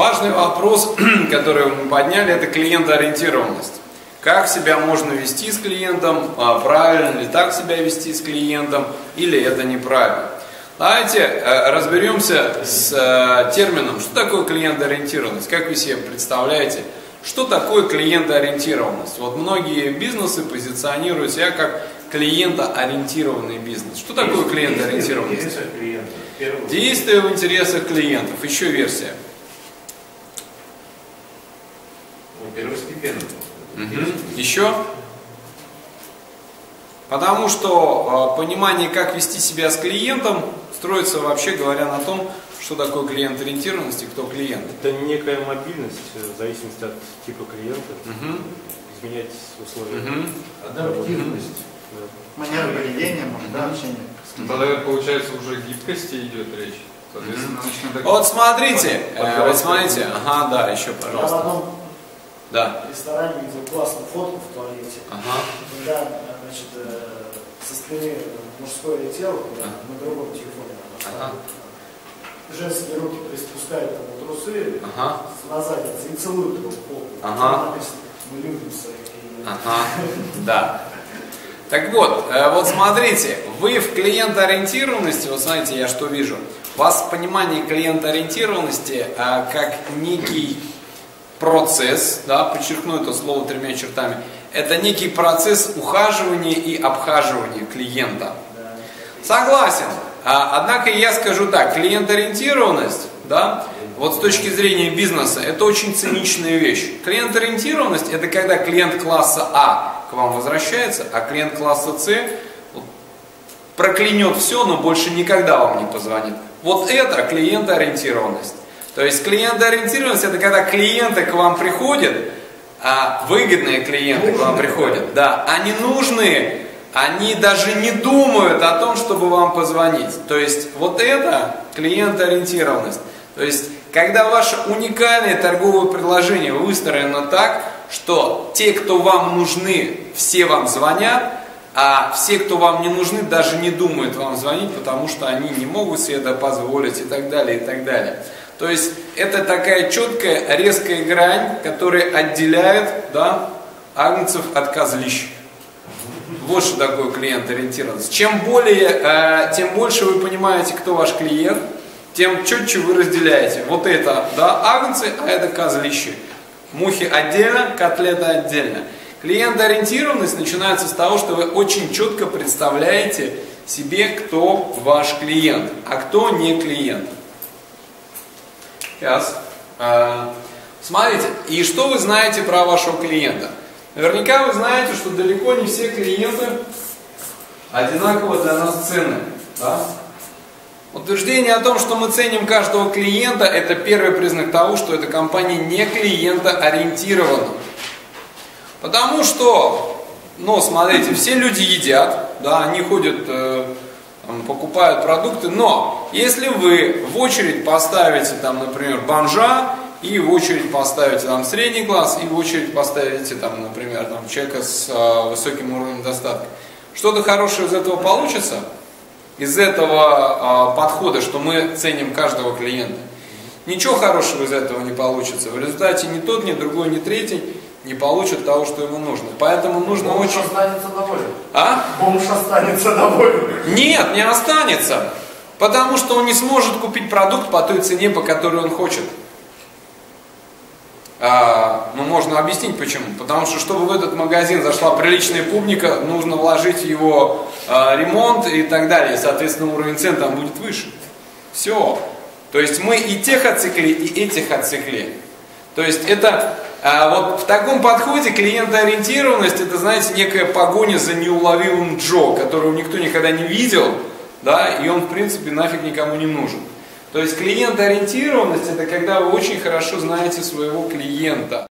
Важный вопрос, который мы подняли, это клиентоориентированность. Как себя можно вести с клиентом, правильно ли так себя вести с клиентом, или это неправильно. Давайте разберемся с термином, что такое клиентоориентированность, как вы себе представляете, что такое клиентоориентированность. Вот многие бизнесы позиционируют себя как клиентоориентированный бизнес. Что такое клиентоориентированность? Действия в интересах клиентов. Еще версия. Первостепенно. Угу. Еще? Потому что понимание, как вести себя с клиентом, строится вообще говоря на том, что такое клиентоориентированность и кто клиент. Это некая мобильность в зависимости от типа клиента, изменять условия. Адаптивность, манера поведения, может, общение. Тогда получается уже гибкости идет речь. Соответственно, вот смотрите, ага, да, еще, пожалуйста. Да. В ресторане видел классную фотку в туалете. Когда, значит, со спины мужское летело, на другом телефоне. Женские руки приспускают на трусы, на задницу и целуют его в пол. Мы любим своих клиентов. Да. Так вот, вот смотрите, вы в клиентоориентированности, вот смотрите, я что вижу. У вас понимание клиентоориентированности как некий процесс, да, подчеркну это слово тремя чертами, это некий процесс ухаживания и обхаживания клиента. Согласен. Однако я скажу так, клиентоориентированность, да, вот с точки зрения бизнеса, это очень циничная вещь. Клиентоориентированность – это когда клиент класса А к вам возвращается, а клиент класса С проклянет все, но больше никогда вам не позвонит. Вот это клиентоориентированность. То есть клиентоориентированность – это когда клиенты к вам приходят, а выгодные клиенты к вам приходят, да, а ненужные, они даже не думают о том, чтобы вам позвонить. То есть вот это клиентоориентированность. То есть когда ваше уникальное торговое предложение выстроено так, что те, кто вам нужны, все вам звонят, а все, кто вам не нужны, даже не думают вам звонить, потому что они не могут себе это позволить и так далее, и так далее. То есть это такая четкая, резкая грань, которая отделяет, да, агнцев от козлищ. Вот что такое клиентоориентированность. Чем более, тем больше вы понимаете, кто ваш клиент, тем четче вы разделяете. Вот это, да, агнцы, а это козлищи. Мухи отдельно, котлеты отдельно. Клиентоориентированность начинается с того, что вы очень четко представляете себе, кто ваш клиент, а кто не клиент. Сейчас. Смотрите, и что вы знаете про вашего клиента? Наверняка вы знаете, что далеко не все клиенты одинаково для нас ценны. Да? Утверждение о том, что мы ценим каждого клиента, это первый признак того, что эта компания не клиентоориентирована. Потому что, ну, смотрите, все люди едят, да, они ходят, покупают продукты, но если вы в очередь поставите, там, например, бомжа, и в очередь поставите там средний класс, и в очередь поставите там, например, там, человека с высоким уровнем достатка. Что-то хорошее из этого получится, из этого подхода, что мы ценим каждого клиента. Ничего хорошего из этого не получится. В результате ни тот, ни другой, ни третий не получит того, что ему нужно. Поэтому нужно бомж очень... останется доволен. А? Бомж останется доволен. Нет, не останется. Потому что он не сможет купить продукт по той цене, по которой он хочет. Ну, можно объяснить почему. Потому что, чтобы в этот магазин зашла приличная публика, нужно вложить в его ремонт и так далее. Соответственно, уровень цен там будет выше. Все. То есть мы и тех отсекли, и этих отсекли. То есть это вот в таком подходе клиентоориентированность, это, знаете, некая погоня за неуловимым Джо, которого никто никогда не видел, да, и он, в принципе, нафиг никому не нужен. То есть клиентоориентированность – это когда вы очень хорошо знаете своего клиента.